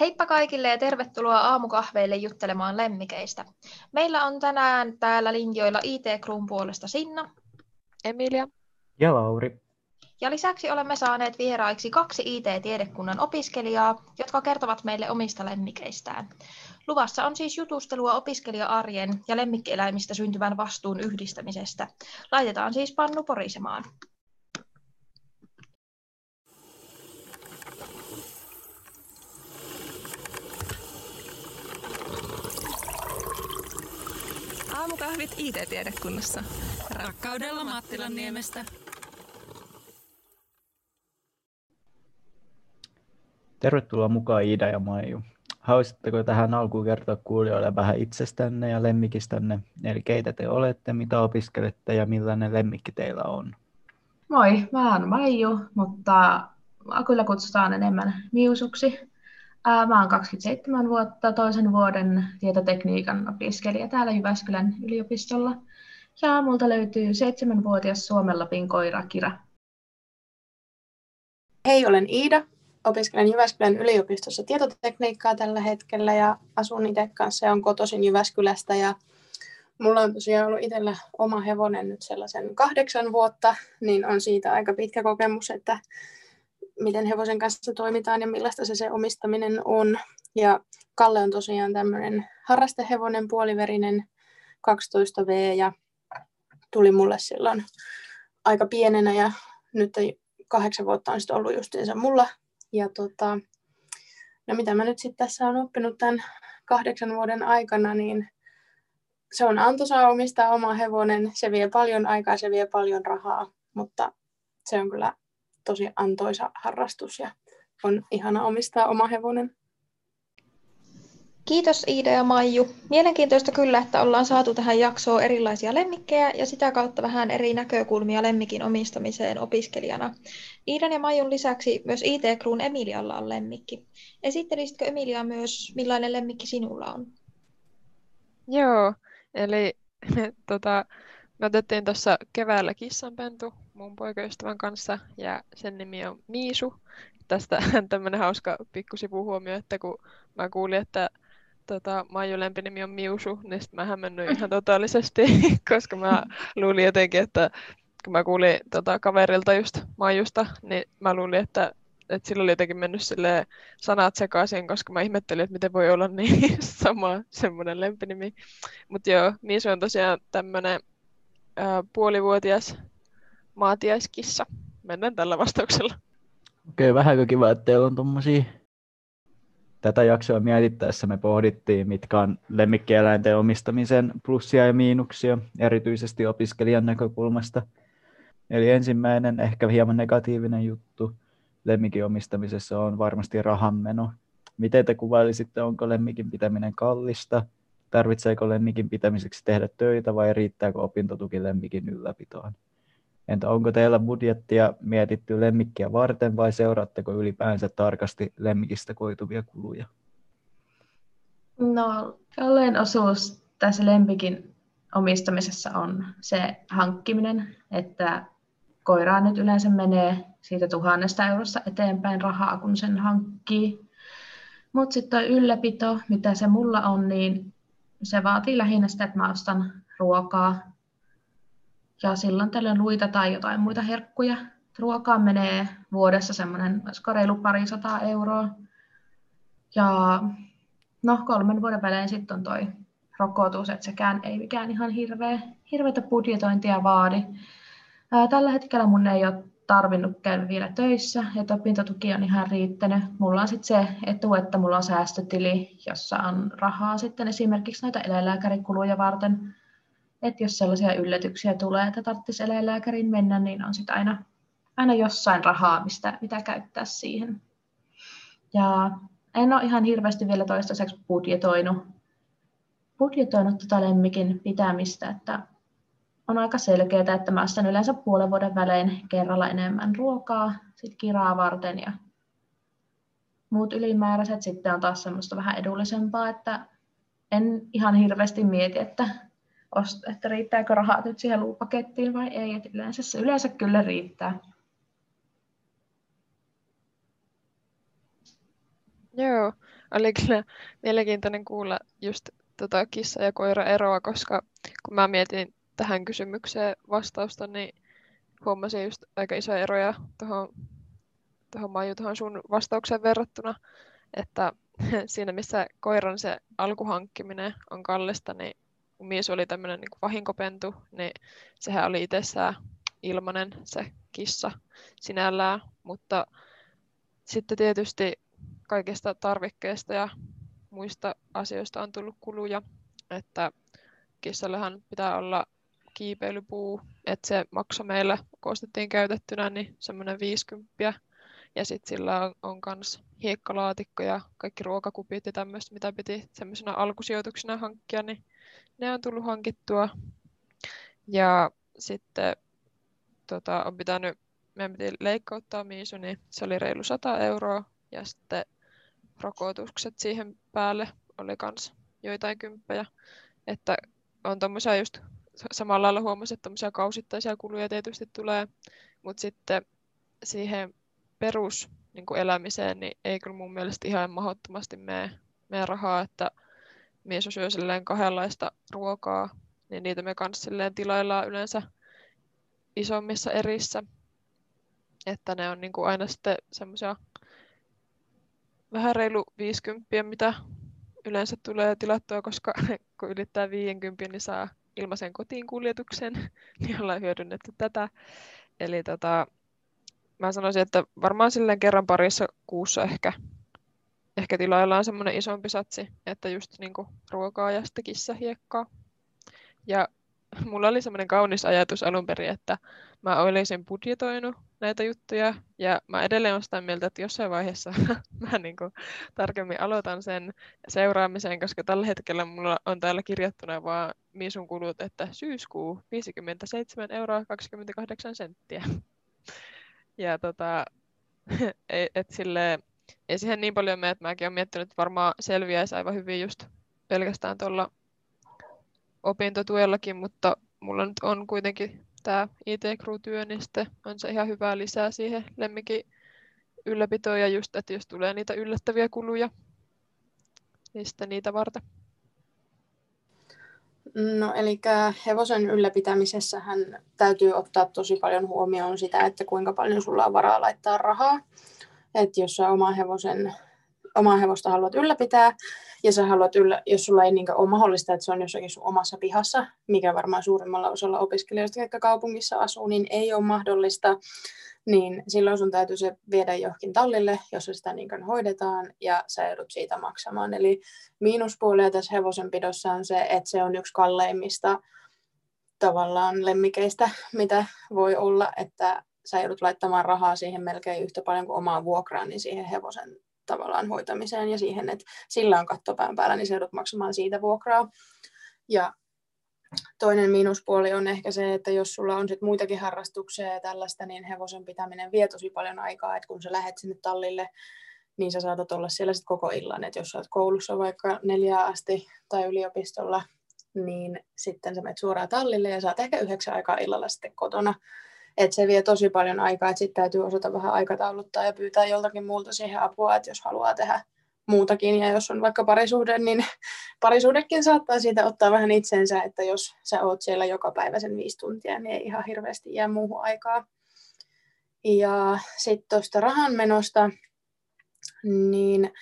Heippa kaikille ja tervetuloa aamukahveille juttelemaan lemmikeistä. Meillä on tänään täällä linjoilla IT-crewn puolesta Sinna, Emilia ja Lauri. Ja lisäksi olemme saaneet vieraiksi kaksi IT-tiedekunnan opiskelijaa, jotka kertovat meille omista lemmikeistään. Luvassa on siis jutustelua opiskelija-arjen ja lemmikkieläimistä syntyvän vastuun yhdistämisestä. Laitetaan siis pannu porisemaan. Aamukahvit IT-tiedekunnassa. Rakkaudella Mattilan Niemestä. Tervetuloa mukaan Ida ja Maiju. Haluaisitteko tähän alkuun kertoa kuulijoille vähän itsestänne ja lemmikistänne? Eli keitä te olette, mitä opiskelette ja millainen lemmikki teillä on? Moi, mä oon Maiju, mutta kyllä kutsutaan enemmän Miisuksi. Mä oon 27 vuotta, toisen vuoden tietotekniikan opiskelija täällä Jyväskylän yliopistolla. Ja multa löytyy 7-vuotias Suomen Lapin koira Kira. Hei, olen Iida. Opiskelen Jyväskylän yliopistossa tietotekniikkaa tällä hetkellä ja asun itse kanssa ja on kotoisin Jyväskylästä. Ja mulla on tosiaan ollut itsellä oma hevonen nyt sellaisen 8 vuotta, niin on siitä aika pitkä kokemus, että miten hevosen kanssa toimitaan ja millaista se omistaminen on. Ja Kalle on tosiaan tämmöinen harrastehevonen, puoliverinen, 12V, ja tuli mulle silloin aika pienenä ja nyt 8 vuotta on sitten ollut justiinsa mulla. Ja no mitä mä nyt sitten tässä olen oppinut tämän 8 vuoden aikana, niin se on antoisaa omistaa oma hevonen. Se vie paljon aikaa, se vie paljon rahaa, mutta se on kyllä tosi antoisa harrastus ja on ihana omistaa oma hevonen. Kiitos Iida ja Maiju. Mielenkiintoista kyllä, että ollaan saatu tähän jaksoon erilaisia lemmikkejä ja sitä kautta vähän eri näkökulmia lemmikin omistamiseen opiskelijana. Iidan ja Maijun lisäksi myös IT-crewn Emilialla on lemmikki. Esittelisitkö Emilia myös, millainen lemmikki sinulla on? Joo, eli me otettiin tuossa keväällä kissanpentu mun poikaystävän kanssa ja sen nimi on Miisu. Tästä tämmöinen hauska pikkusivuhuomio, että kun mä kuulin, että Maijun lempinimi on Miisu, niin sitten mä hämmennyin ihan totaalisesti, koska mä luulin jotenkin, että kun mä kuulin kaverilta just Maijusta, niin mä luulin, että sillä oli jotenkin mennyt sanat sekaisin, koska mä ihmettelin, että miten voi olla niin sama semmoinen lempinimi. Mutta joo, Miisu on tosiaan tämmöinen puolivuotias maatiaiskissa. Mennään tällä vastauksella. Okei, vähänkö kiva, että teillä on tommosia. Tätä jaksoa mietittäessä me pohdittiin, mitkä on lemmikkieläinten omistamisen plussia ja miinuksia, erityisesti opiskelijan näkökulmasta. Eli ensimmäinen, ehkä hieman negatiivinen juttu lemmikin omistamisessa on varmasti rahanmeno. Miten te kuvailisitte, onko lemmikin pitäminen kallista? Tarvitseeko lemmikin pitämiseksi tehdä töitä vai riittääkö opintotuki lemmikin ylläpitoon? Entä onko teillä budjettia mietitty lemmikkiä varten vai seuraatteko ylipäänsä tarkasti lemmikistä koituvia kuluja? No, kallein osuus tässä lemmikin omistamisessa on se hankkiminen, että koiraan nyt yleensä menee siitä 1 000 eurosta eteenpäin rahaa, kun sen hankkii. Mutta sitten tuo ylläpito, mitä se mulla on, niin se vaatii lähinnä sitä, että mä ostan ruokaa. Ja silloin tällöin luita tai jotain muita herkkuja. Ruokaan menee vuodessa semmoinen, olisiko reilu 200 euroa. Ja 3 vuoden välein sitten on toi rokotus, että sekään ei mikään ihan hirveätä budjetointia vaadi. Tällä hetkellä mun ei ole tarvinnut käydä vielä töissä, että opintotuki on ihan riittänyt. Mulla on sitten se etu, että mulla on säästötili, jossa on rahaa sitten esimerkiksi noita eläinlääkärikuluja varten. Että jos sellaisia yllätyksiä tulee, että tarvitsisi eläinlääkäriin mennä, niin on sitten aina jossain rahaa, mitä käyttää siihen. Ja en ole ihan hirveästi vielä toistaiseksi budjetoinut tätä lemmikin pitämistä. Että on aika selkeää, että mä ostan yleensä 0,5 vuoden välein kerralla enemmän ruokaa sit Kiraa varten. Ja muut ylimääräiset sitten on taas semmoista vähän edullisempaa, että en ihan hirveästi mieti, että riittääkö rahaa nyt siihen luupakettiin vai ei, että yleensä kyllä riittää. Joo, Oli kyllä mielenkiintoinen kuulla just kissa- ja koira-eroa, koska kun mä mietin tähän kysymykseen vastausta, niin huomasin just aika isoja eroja tuohon sun vastaukseen verrattuna, että siinä missä koiran se alkuhankkiminen on kallista, niin kun Miisu oli tämmöinen niin kuin vahinkopentu, niin sehän oli itsessään ilmanen se kissa sinällään, mutta sitten tietysti kaikista tarvikkeista ja muista asioista on tullut kuluja, että kissallehan pitää olla kiipeilypuu, että se maksoi meillä, kun ostettiin käytettynä, niin semmoinen 50. Ja sitten sillä on myös hiekkalaatikko ja kaikki ruokakupit ja tämmöistä, mitä piti semmoisena alkusijoituksena hankkia, niin ne on tullut hankittua. Ja sitten meidän piti leikkauttaa Miisu, niin se oli reilu 100 €. Ja sitten rokotukset siihen päälle oli myös joitain kymppejä. Että on tommosia just samalla lailla huomasin, että tommosia kausittaisia kuluja tietysti tulee, mutta sitten siihen perus niin kuin elämiseen niin ei kyllä mun mielestä ihan mahdottomasti mene rahaa, että Miisu syö silleen kahdenlaista ruokaa, niin niitä me kans silleen tilaillaan yleensä isommissa erissä, että ne on niin kuin aina sitten semmoisia vähän reilu 50, mitä yleensä tulee tilattua, koska kun ylittää 50, niin saa ilmaisen kotiin kuljetuksen, niin ollaan hyödynnetty tätä. Eli mä sanoisin, että varmaan silleen kerran parissa kuussa ehkä tilaillaan semmoinen isompi satsi, että just niinku ruokaa ja sitten kissahiekkaa. Ja mulla oli semmoinen kaunis ajatus alun perin, että mä olisin budjetoinut näitä juttuja, ja mä edelleen olen sitä mieltä, että jossain vaiheessa mä niinku tarkemmin aloitan sen seuraamisen, koska tällä hetkellä mulla on täällä kirjattuna vaan Miisun kulut, että syyskuu 57,28 €. Ja ei siihen niin paljon mene, että mäkin olen miettinyt, että varmaan selviäisi aivan hyvin just pelkästään tuolla opintotuellakin, mutta mulla nyt on kuitenkin tämä IT-crew-työ, niin sitten on se ihan hyvää lisää siihen lemmikin ylläpitoon ja just, että jos tulee niitä yllättäviä kuluja, niin sitten niitä varten. No eli hevosen ylläpitämisessähän täytyy ottaa tosi paljon huomioon sitä, että kuinka paljon sulla on varaa laittaa rahaa. Että jos sä omaa hevosta haluat ylläpitää ja sä haluat jos sulla ei niinkään ole mahdollista, että se on jossakin sun omassa pihassa, mikä varmaan suurimmalla osalla opiskelijoista, jotka kaupungissa asuu, niin ei ole mahdollista, niin silloin sun täytyy se viedä johonkin tallille, jossa sitä niinkään hoidetaan, ja sä joudut siitä maksamaan. Eli miinuspuolia tässä hevosenpidossa on se, että se on yksi kalleimmista tavallaan lemmikeistä, mitä voi olla, että sä joudut laittamaan rahaa siihen melkein yhtä paljon kuin omaan vuokraan, niin siihen hevosen tavallaan hoitamiseen ja siihen, että sillä on kattopään päällä, niin sä joudut maksamaan siitä vuokraa. Ja toinen miinuspuoli on ehkä se, että jos sulla on sit muitakin harrastuksia ja tällaista, niin hevosen pitäminen vie tosi paljon aikaa, että kun sä lähet sinne tallille, niin sä saatat olla siellä sit koko illan, että jos sä oot koulussa vaikka 4 asti tai yliopistolla, niin sitten sä menet suoraan tallille ja saat ehkä 9 aikaa illalla sitten kotona. Että se vie tosi paljon aikaa, että sitten täytyy osata vähän aikatauluttaa ja pyytää joltakin muulta siihen apua, että jos haluaa tehdä muutakin. Ja jos on vaikka parisuhde, niin parisuhdekin saattaa siitä ottaa vähän itsensä, että jos sä oot siellä joka päivä sen 5 tuntia, niin ei ihan hirveästi jää muuhun aikaa. Ja sitten tuosta rahanmenosta, niin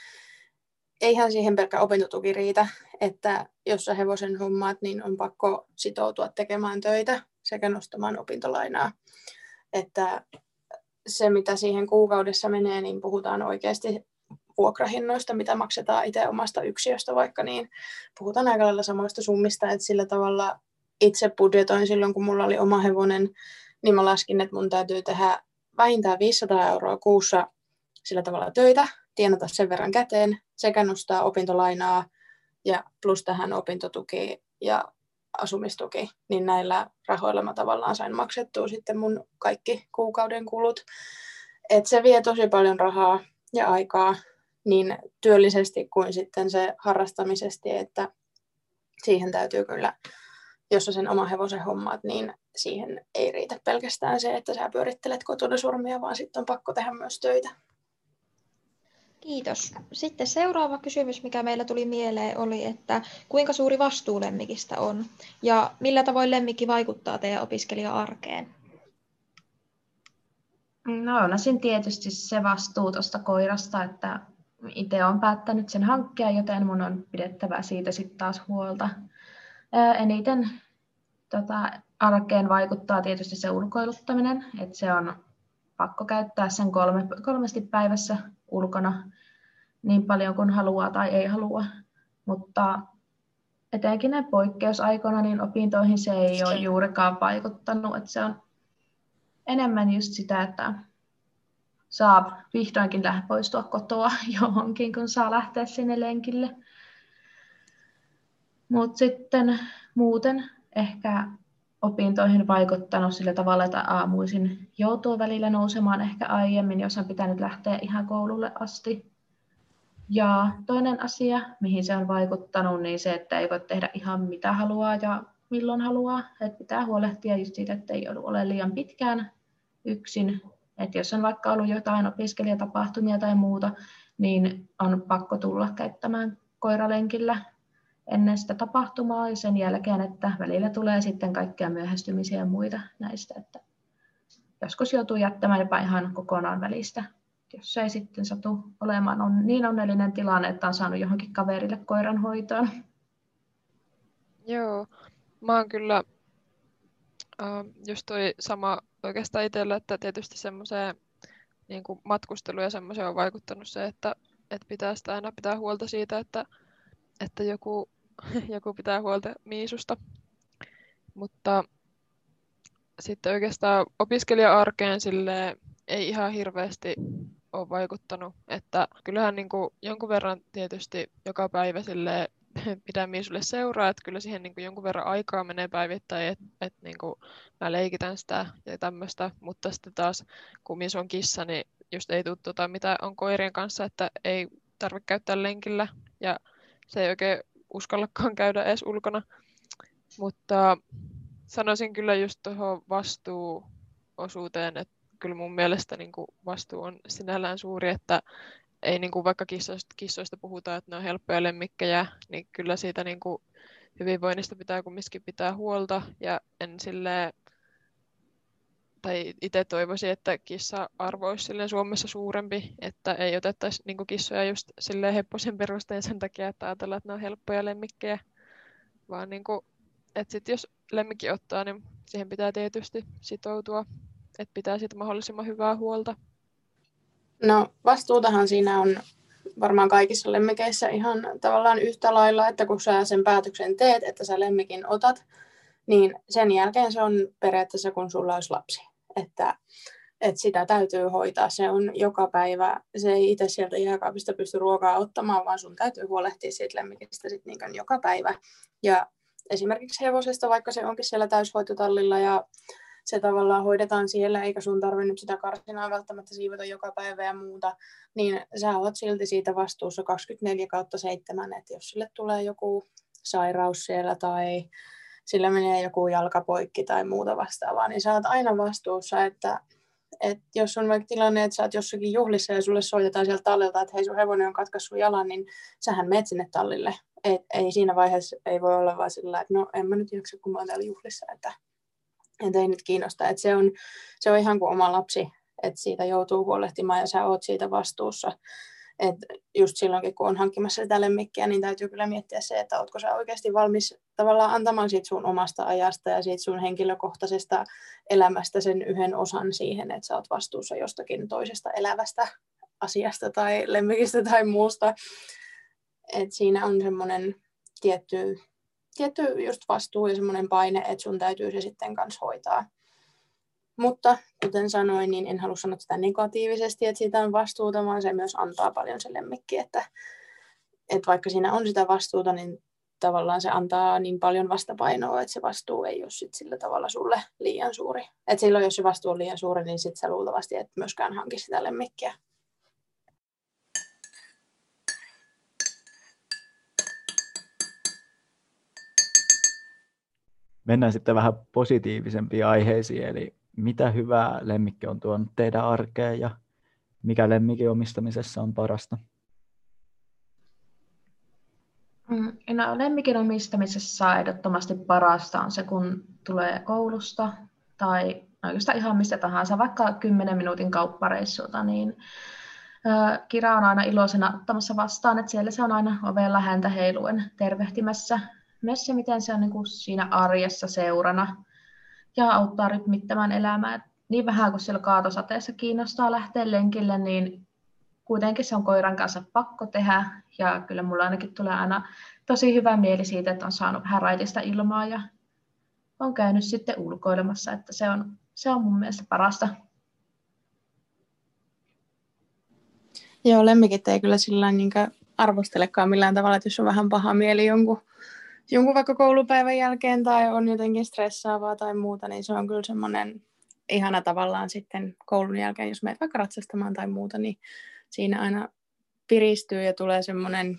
eihän siihen pelkkä opintotuki riitä, että jos sä hevosen hommaat, niin on pakko sitoutua tekemään töitä sekä nostamaan opintolainaa. Että se, mitä siihen kuukaudessa menee, niin puhutaan oikeasti vuokrahinnoista, mitä maksetaan itse omasta yksiöstä vaikka, niin puhutaan aika lailla samoista summista, että sillä tavalla itse budjetoin silloin, kun mulla oli oma hevonen, niin mä laskin, että mun täytyy tehdä vähintään 500 € kuussa sillä tavalla töitä, tienata sen verran käteen, sekä nostaa opintolainaa ja plus tähän opintotuki ja asumistuki, niin näillä rahoilla mä tavallaan sain maksettua sitten mun kaikki kuukauden kulut. Et se vie tosi paljon rahaa ja aikaa niin työllisesti kuin sitten se harrastamisesti, että siihen täytyy kyllä, jos sä sen oman hevosen hommaat, niin siihen ei riitä pelkästään se, että sä pyörittelet kotona sormia, vaan sitten on pakko tehdä myös töitä. Kiitos. Sitten seuraava kysymys, mikä meillä tuli mieleen, oli, että kuinka suuri vastuu lemmikistä on ja millä tavoin lemmikki vaikuttaa teidän opiskelija-arkeen? No on siinä tietysti se vastuu tuosta koirasta, että itse olen päättänyt sen hankkia, joten minun on pidettävä siitä sitten taas huolta. Eniten arkeen vaikuttaa tietysti se ulkoiluttaminen, että se on pakko käyttää sen kolmesti päivässä ulkona niin paljon kuin haluaa tai ei halua, mutta etenkin ne poikkeusaikona niin opintoihin se ei ole juurikaan vaikuttanut, että se on enemmän just sitä, että saa vihdoinkin poistua kotoa johonkin, kun saa lähteä sinne lenkille. Mutta sitten muuten ehkä opintoihin vaikuttanut sillä tavalla, että aamuisin joutuu välillä nousemaan ehkä aiemmin, jos on pitänyt lähteä ihan koululle asti. Ja toinen asia, mihin se on vaikuttanut, niin se, että ei voi tehdä ihan mitä haluaa ja milloin haluaa. Että pitää huolehtia just siitä, että ei joudu olemaan liian pitkään yksin. Että jos on vaikka ollut jotain opiskelijatapahtumia tai muuta, niin on pakko tulla käyttämään koiralenkillä ennen sitä tapahtumaa ja sen jälkeen, että välillä tulee sitten kaikkia myöhästymisiä ja muita näistä. Että joskus joutuu jättämään jopa ihan kokonaan välistä, jos ei sitten satu olemaan. On niin onnellinen tilanne, että on saanut johonkin kaverille koiran hoitoon. Joo, mä oon kyllä just toi sama oikeastaan itsellä, että tietysti semmoiseen niin kuin matkustelu ja semmoiseen on vaikuttanut se, että pitää sitä aina pitää huolta siitä, että joku pitää huolta Miisusta, mutta sitten oikeastaan opiskelija-arkeen sille ei ihan hirveästi ole vaikuttanut, että kyllähän niin kuin jonkun verran tietysti joka päivä sille pitää Miisulle seuraa, että kyllä siihen niin kuin jonkun verran aikaa menee päivittäin, että niin kuin mä leikitän sitä ja tämmöistä, mutta sitten taas kun Miisu on kissa, niin just ei tule mitä on koirien kanssa, että ei tarvitse käyttää lenkillä ja se ei oikein uskallakaan käydä edes ulkona, mutta sanoisin kyllä just tuohon vastuuosuuteen, että kyllä mun mielestä niin kuin vastuu on sinällään suuri, että ei niin kuin vaikka kissoista puhutaan, että ne on helppoja lemmikkejä, niin kyllä siitä niin kuin hyvinvoinnista pitää kumminkin pitää huolta ja en silleen, tai itse toivoisin, että kissa-arvo olisi Suomessa suurempi, että ei otettaisi niin kissoja just hepposen perusteen sen takia, että ajatellaan, että ne on helppoja lemmikkejä, vaan niin kuin, että sit jos lemmikki ottaa, niin siihen pitää tietysti sitoutua, että pitää siitä mahdollisimman hyvää huolta. No vastuutahan siinä on varmaan kaikissa lemmikeissä ihan tavallaan yhtä lailla, että kun sä sen päätöksen teet, että sä lemmikin otat, niin sen jälkeen se on periaatteessa, kun sulla olisi lapsi, että sitä täytyy hoitaa. Se on joka päivä, se ei itse sieltä jääkaapista pysty ruokaa ottamaan, vaan sun täytyy huolehtia siitä lemmikistä sit niin kuin joka päivä. Ja esimerkiksi hevosesta, vaikka se onkin siellä täyshoitotallilla ja se tavallaan hoidetaan siellä, eikä sun tarvitse nyt sitä karsinaa välttämättä siivota joka päivä ja muuta, niin sä oot silti siitä vastuussa 24/7, että jos sille tulee joku sairaus siellä tai sillä menee joku jalkapoikki tai muuta vastaavaa, niin sä oot aina vastuussa, että jos on vaikka tilanne, että sä oot jossakin juhlissa ja sulle soitetaan sieltä tallilta, että hei sun hevonen on katkaissut jalan, niin sähän meet sinne tallille. Et, ei siinä vaiheessa ei voi olla vaan sillä, että no en mä nyt jaksa, kun mä oon täällä juhlissa, että ei nyt kiinnosta. Et se on ihan kuin oma lapsi, että siitä joutuu huolehtimaan ja sä oot siitä vastuussa. Et just silloinkin, kun on hankkimassa sitä lemmikkiä, niin täytyy kyllä miettiä se, että ootko sä oikeasti valmis tavallaan antamaan siitä sun omasta ajasta ja siitä sun henkilökohtaisesta elämästä sen yhden osan siihen, että sä oot vastuussa jostakin toisesta elävästä asiasta tai lemmikistä tai muusta. Et siinä on semmoinen tietty just vastuu ja semmoinen paine, että sun täytyy se sitten kanssa hoitaa. Mutta kuten sanoin, niin en halua sanoa sitä negatiivisesti, että siitä on vastuuta, vaan se myös antaa paljon se lemmikki. Että vaikka siinä on sitä vastuuta, niin tavallaan se antaa niin paljon vastapainoa, että se vastuu ei ole sit sillä tavalla sulle liian suuri. Että silloin, jos se vastuu on liian suuri, niin sit sä luultavasti et myöskään hanki sitä lemmikkiä. Mennään sitten vähän positiivisempiin aiheisiin, eli mitä hyvää lemmikki on tuonut teidän arkeen ja mikä lemmikin omistamisessa on parasta? No, lemmikin omistamisessa ehdottomasti parasta on se, kun tulee koulusta tai oikeastaan ihan mistä tahansa, vaikka 10 minuutin kauppareissulta, niin Kira on aina iloisena ottamassa vastaan, että siellä se on aina ovella häntä heiluen tervehtimässä. Myös se, miten se on niin kuin siinä arjessa seurana ja auttaa rytmittämään elämää. Niin vähän kuin siellä kaatosateessa kiinnostaa lähteä lenkille, niin kuitenkin se on koiran kanssa pakko tehdä. Ja kyllä mulla ainakin tulee aina tosi hyvä mieli siitä, että on saanut vähän raitista ilmaa ja on käynyt sitten ulkoilemassa, että se on mun mielestä parasta. Joo, lemmikit ei kyllä sillä tavalla arvostelekaan millään tavalla, että jos on vähän paha mieli jonkun vaikka koulupäivän jälkeen tai on jotenkin stressaavaa tai muuta, niin se on kyllä semmoinen ihana tavallaan sitten koulun jälkeen, jos menet vaikka ratsastamaan tai muuta, niin siinä aina piristyy ja tulee sellainen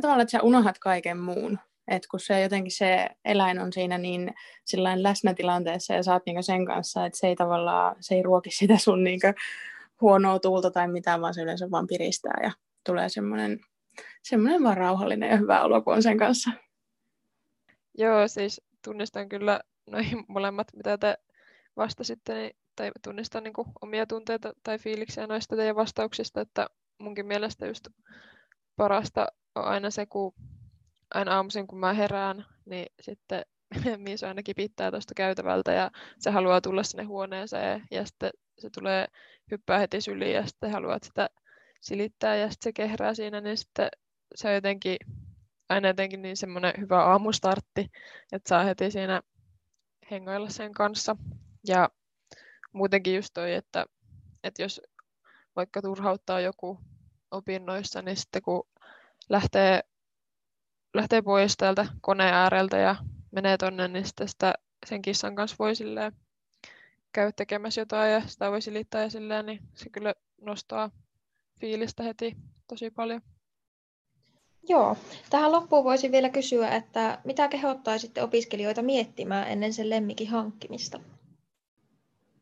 tavalla, että sä unohdat kaiken muun. Et kun se jotenkin se eläin on siinä niin sillain läsnätilanteessa ja sä oot niinku sen kanssa, että se ei ruoki sitä sun niinku huonoa tuulta tai mitään, vaan se yleensä vaan piristää ja tulee semmoinen vaan rauhallinen ja hyvä olo, kun on sen kanssa. Joo, siis tunnistan kyllä noihin molemmat, mitä te vastasitte, tai tunnistan niin kuin omia tunteita tai fiiliksiä noista teidän vastauksista, että munkin mielestä just parasta on aina se, kun aina aamuisin, kun mä herään, niin sitten Miisu aina kipittää tuosta käytävältä ja se haluaa tulla sinne huoneeseen ja sitten se tulee hyppää heti syliin ja sitten haluat sitä silittää ja sitten se kehrää siinä, niin sitten se on jotenkin aina jotenkin niin semmoinen hyvä aamustartti, että saa heti siinä hengailla sen kanssa. Ja muutenkin just toi, että jos vaikka turhauttaa joku opinnoissa, niin sitten kun lähtee pois täältä koneen ääreltä ja menee tonne, niin sitten sen kissan kanssa voi silleen käy tekemässä jotain ja sitä voi silittää ja silleen, niin se kyllä nostaa fiilistä heti tosi paljon. Joo. Tähän loppuun voisin vielä kysyä, että mitä kehottaisitte opiskelijoita miettimään ennen sen lemmikin hankkimista?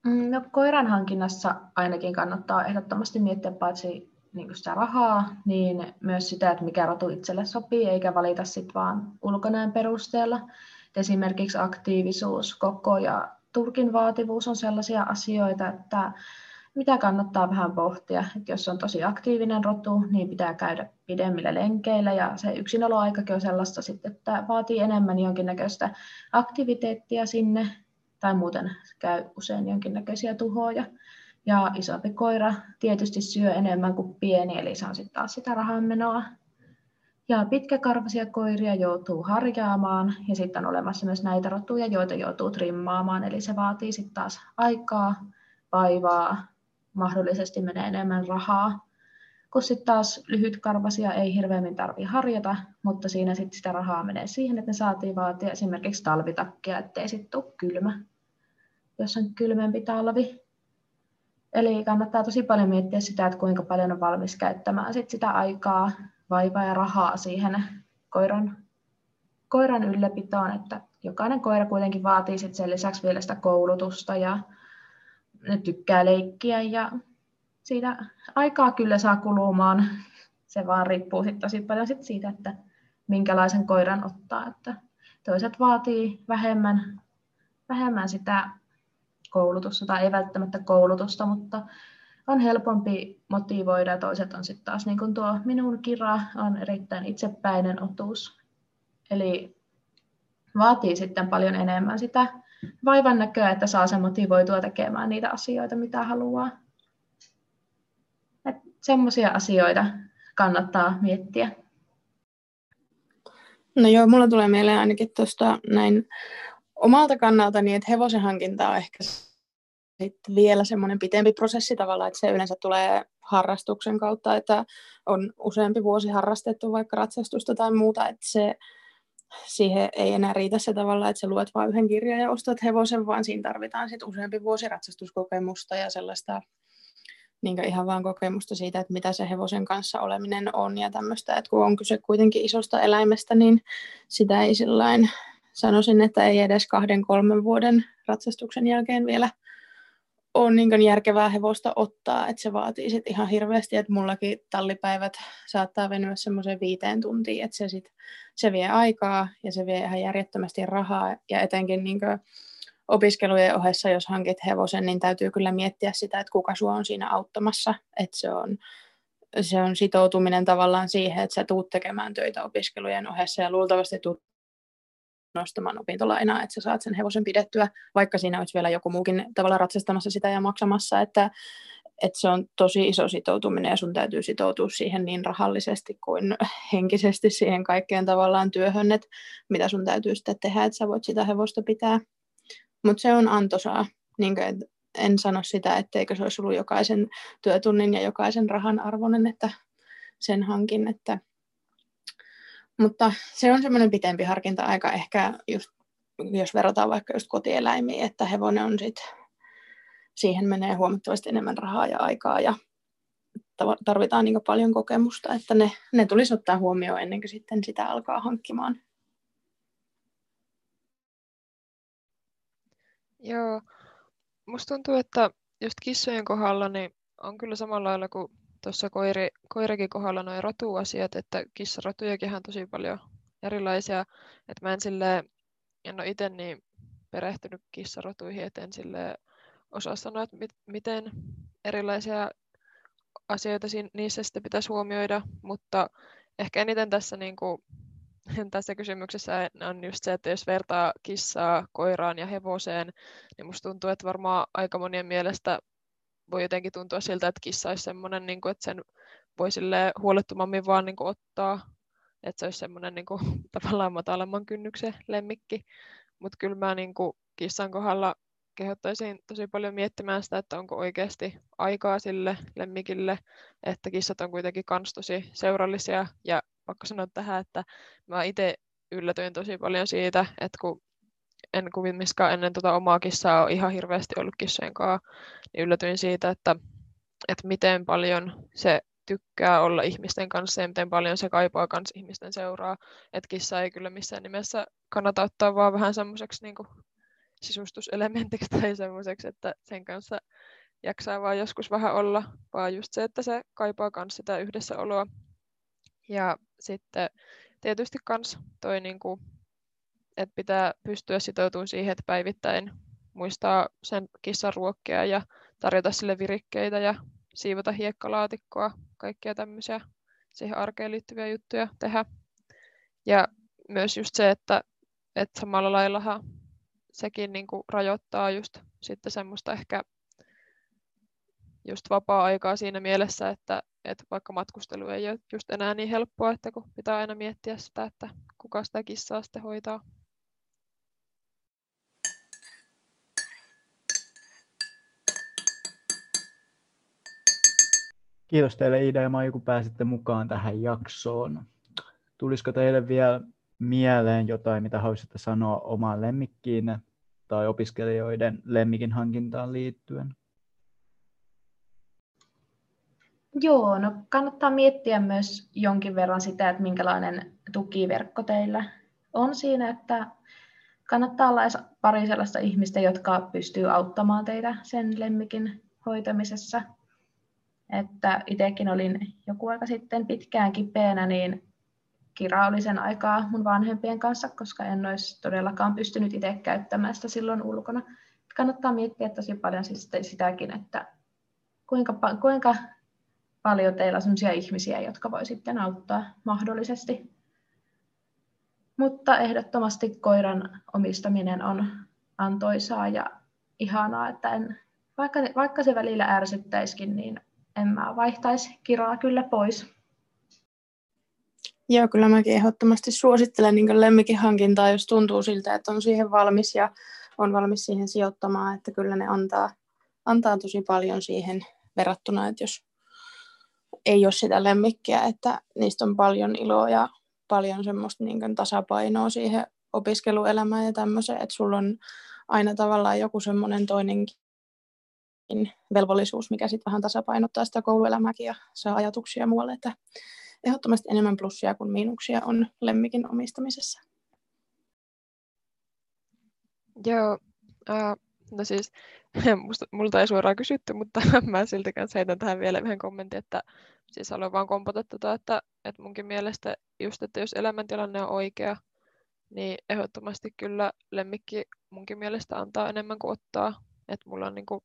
No, koiran hankinnassa ainakin kannattaa ehdottomasti miettiä paitsi niin kuin sitä rahaa, niin myös sitä, että mikä rotu itselle sopii, eikä valita sit vaan ulkonäön perusteella. Esimerkiksi aktiivisuus, koko ja turkin vaativuus on sellaisia asioita, että mitä kannattaa vähän pohtia. Että jos on tosi aktiivinen rotu, niin pitää käydä pidemmillä lenkeillä ja se yksinoloaikakin on sellaista, sitten, että vaatii enemmän jonkinnäköistä aktiviteettia sinne tai muuten käy usein jonkinnäköisiä tuhoja. Ja isompi koira tietysti syö enemmän kuin pieni, eli se on sitten taas sitä rahanmenoa. Ja pitkäkarvaisia koiria joutuu harjaamaan ja sitten on olemassa myös näitä rotuja, joita joutuu trimmaamaan, eli se vaatii sitten taas aikaa, vaivaa, mahdollisesti menee enemmän rahaa, kun sitten taas lyhytkarvaisia ei hirveämmin tarvitse harjata, mutta siinä sitten sitä rahaa menee siihen, että ne saatiin vaatia esimerkiksi talvitakkia, ettei sitten tule kylmä, jos on kylmempi talvi. Eli kannattaa tosi paljon miettiä sitä, että kuinka paljon on valmis käyttämään sit sitä aikaa, vaivaa ja rahaa siihen koiran ylläpitoon, että jokainen koira kuitenkin vaatii sit sen lisäksi vielä sitä koulutusta ja ne tykkää leikkiä ja siitä aikaa kyllä saa kulumaan. Se vaan riippuu sit tosi paljon sit siitä, että minkälaisen koiran ottaa. Että toiset vaatii vähemmän sitä koulutusta tai ei välttämättä koulutusta, mutta on helpompi motivoida. Toiset on sitten taas niin kuin tuo minun Kira on erittäin itsepäinen otus. Eli vaatii sitten paljon enemmän sitä vaivan näköä, että saa se motivoitua tekemään niitä asioita, mitä haluaa. Semmoisia asioita kannattaa miettiä. No joo, mulla tulee mieleen ainakin tuosta näin omalta kannalta niin, että hevosen hankinta on ehkä sitten vielä semmoinen pitempi prosessi tavallaan, että se yleensä tulee harrastuksen kautta, että on useampi vuosi harrastettu vaikka ratsastusta tai muuta, että siihen ei enää riitä se tavalla, että sä luet vain yhden kirjan ja ostat hevosen, vaan siinä tarvitaan sitten useampi vuosi ratsastuskokemusta ja sellaista niin ihan vaan kokemusta siitä, että mitä se hevosen kanssa oleminen on ja tämmöistä, että kun on kyse kuitenkin isosta eläimestä, niin sitä ei sillain sanoisin, että ei edes 2-3 vuoden ratsastuksen jälkeen vielä on niin järkevää hevosta ottaa, että se vaatii sit ihan hirveästi, että mullakin tallipäivät saattaa venyä semmoiseen 5 tuntiin, että se, se vie aikaa ja se vie ihan järjettömästi rahaa ja etenkin niin opiskelujen ohessa, jos hankit hevosen, niin täytyy kyllä miettiä sitä, että kuka sua on siinä auttamassa, että se on sitoutuminen tavallaan siihen, että sä tuut tekemään töitä opiskelujen ohessa ja luultavasti tuut nostamaan opintolainaa, että sä saat sen hevosen pidettyä, vaikka siinä olisi vielä joku muukin tavalla ratsastamassa sitä ja maksamassa, että se on tosi iso sitoutuminen ja sun täytyy sitoutua siihen niin rahallisesti kuin henkisesti siihen kaikkeen tavallaan työhön, että mitä sun täytyy sitten tehdä, että sä voit sitä hevosta pitää, mutta se on antoisaa, niin en sano sitä, etteikö se olisi ollut jokaisen työtunnin ja jokaisen rahan arvoinen, että sen hankin, että mutta se on semmoinen pitempi harkinta-aika ehkä, just, jos verrataan vaikka just kotieläimiin, että hevonen on sitten, siihen menee huomattavasti enemmän rahaa ja aikaa ja tarvitaan niin paljon kokemusta, että ne tulisi ottaa huomioon ennen kuin sitten sitä alkaa hankkimaan. Joo, musta tuntuu, että just kissojen kohdalla niin on kyllä samalla lailla kuin tuossa koirakin kohdalla nuo rotuasiat, että kissarotujakin on tosi paljon erilaisia. Et mä en ole itse niin perehtynyt kissarotuihin, että en osaa sanoa, että miten erilaisia asioita niissä sitten pitäisi huomioida. Mutta ehkä eniten tässä, tässä kysymyksessä on just se, että jos vertaa kissaa koiraan ja hevoseen, niin musta tuntuu, että varmaan aika monien mielestä voi jotenkin tuntua siltä, että kissa olisi semmoinen, että sen voi huolettomammin vaan ottaa, että se olisi semmoinen tavallaan matalamman kynnyksen lemmikki. Mutta kyllä mä kissan kohdalla kehottaisin tosi paljon miettimään sitä, että onko oikeasti aikaa sille lemmikille, että kissat on kuitenkin kans tosi seurallisia. Ja pakko sanoa tähän, että mä itse yllätyin tosi paljon siitä, että kun en kuvimiskaan ennen omaa kissaa ole ihan hirveästi ollut kissojen kanssa, niin yllätyin siitä, että miten paljon se tykkää olla ihmisten kanssa ja miten paljon se kaipaa kans ihmisten seuraa. Että kissa ei kyllä missään nimessä kannata ottaa vaan vähän semmoiseksi sisustuselementiksi tai semmoiseksi, että sen kanssa jaksaa vaan joskus vähän olla, vaan just se, että se kaipaa kans sitä yhdessäoloa. Ja sitten tietysti kans toi että pitää pystyä sitoutumaan siihen, että päivittäin muistaa sen kissan ruokkia ja tarjota sille virikkeitä ja siivota hiekkalaatikkoa, kaikkia tämmöisiä siihen arkeen liittyviä juttuja tehdä. Ja myös just se, että samalla laillahan sekin rajoittaa just sitten semmoista ehkä just vapaa-aikaa siinä mielessä, että vaikka matkustelu ei ole just enää niin helppoa, että kun pitää aina miettiä sitä, että kuka sitä kissaa sitten hoitaa. Kiitos teille Ida ja Maiju, kun pääsitte mukaan tähän jaksoon. Tulisiko teille vielä mieleen jotain, mitä haluaisitte sanoa omaan lemmikkiinne tai opiskelijoiden lemmikin hankintaan liittyen? Joo, no kannattaa miettiä myös jonkin verran sitä, että minkälainen tukiverkko teillä on siinä, että kannattaa olla pari sellaista ihmistä, jotka pystyy auttamaan teitä sen lemmikin hoitamisessa. Että itsekin olin joku aika sitten pitkään kipeänä, niin Kira oli sen aikaa mun vanhempien kanssa, koska en olisi todellakaan pystynyt itse käyttämään sitä silloin ulkona. Kannattaa miettiä tosi paljon siis sitäkin, että kuinka paljon teillä on sellaisia ihmisiä, jotka voi sitten auttaa mahdollisesti. Mutta ehdottomasti koiran omistaminen on antoisaa ja ihanaa, että vaikka se välillä ärsyttäisikin, niin en mä vaihtaisi Kiraa kyllä pois. Joo, kyllä mäkin ehdottomasti suosittelen lemmikin hankintaa, jos tuntuu siltä, että on siihen valmis ja on valmis siihen sijoittamaan, että kyllä ne antaa tosi paljon siihen verrattuna, että jos ei ole sitä lemmikkiä, että niistä on paljon iloa ja paljon semmoista tasapainoa siihen opiskeluelämään ja tämmöiseen, että sulla on aina tavallaan joku semmoinen toinenkin velvollisuus, mikä sitten vähän tasapainottaa sitä kouluelämääkin ja saa ajatuksia muualle, että ehdottomasti enemmän plussia kuin miinuksia on lemmikin omistamisessa. Joo, No siis, multa ei suoraan kysytty, mutta mä silti kanssa heitän tähän vielä yhden kommentin, että siis haluan vaan kompata tätä, että munkin mielestä just, että jos elämäntilanne on oikea, niin ehdottomasti kyllä lemmikki munkin mielestä antaa enemmän kuin ottaa. Että mulla on niin kuin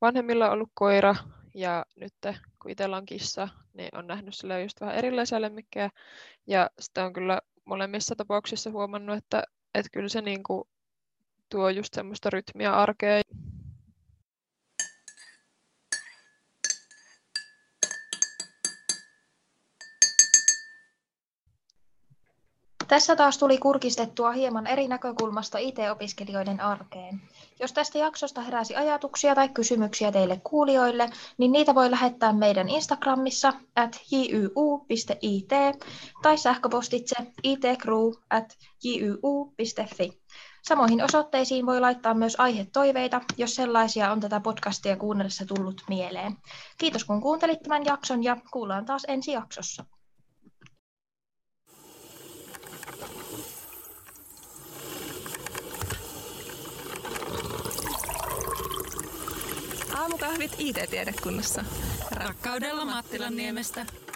vanhemmilla on ollut koira ja nyt kun itsellä on kissa, niin on nähnyt sillä just vähän erilaisia lemmikkejä. Ja sitä on kyllä molemmissa tapauksissa huomannut, että kyllä se niin kuin tuo just semmoista rytmiä arkeen. Tässä taas tuli kurkistettua hieman eri näkökulmasta IT-opiskelijoiden arkeen. Jos tästä jaksosta heräsi ajatuksia tai kysymyksiä teille kuulijoille, niin niitä voi lähettää meidän Instagramissa @jyu.it tai sähköpostitse itcrew@jyu.fi. Samoihin osoitteisiin voi laittaa myös aihetoiveita, jos sellaisia on tätä podcastia kuunnellessa tullut mieleen. Kiitos kun kuuntelit tämän jakson ja kuullaan taas ensi jaksossa. Aamukahvit IT-tiedekunnassa. Rakkaudella Mattilan Niemestä.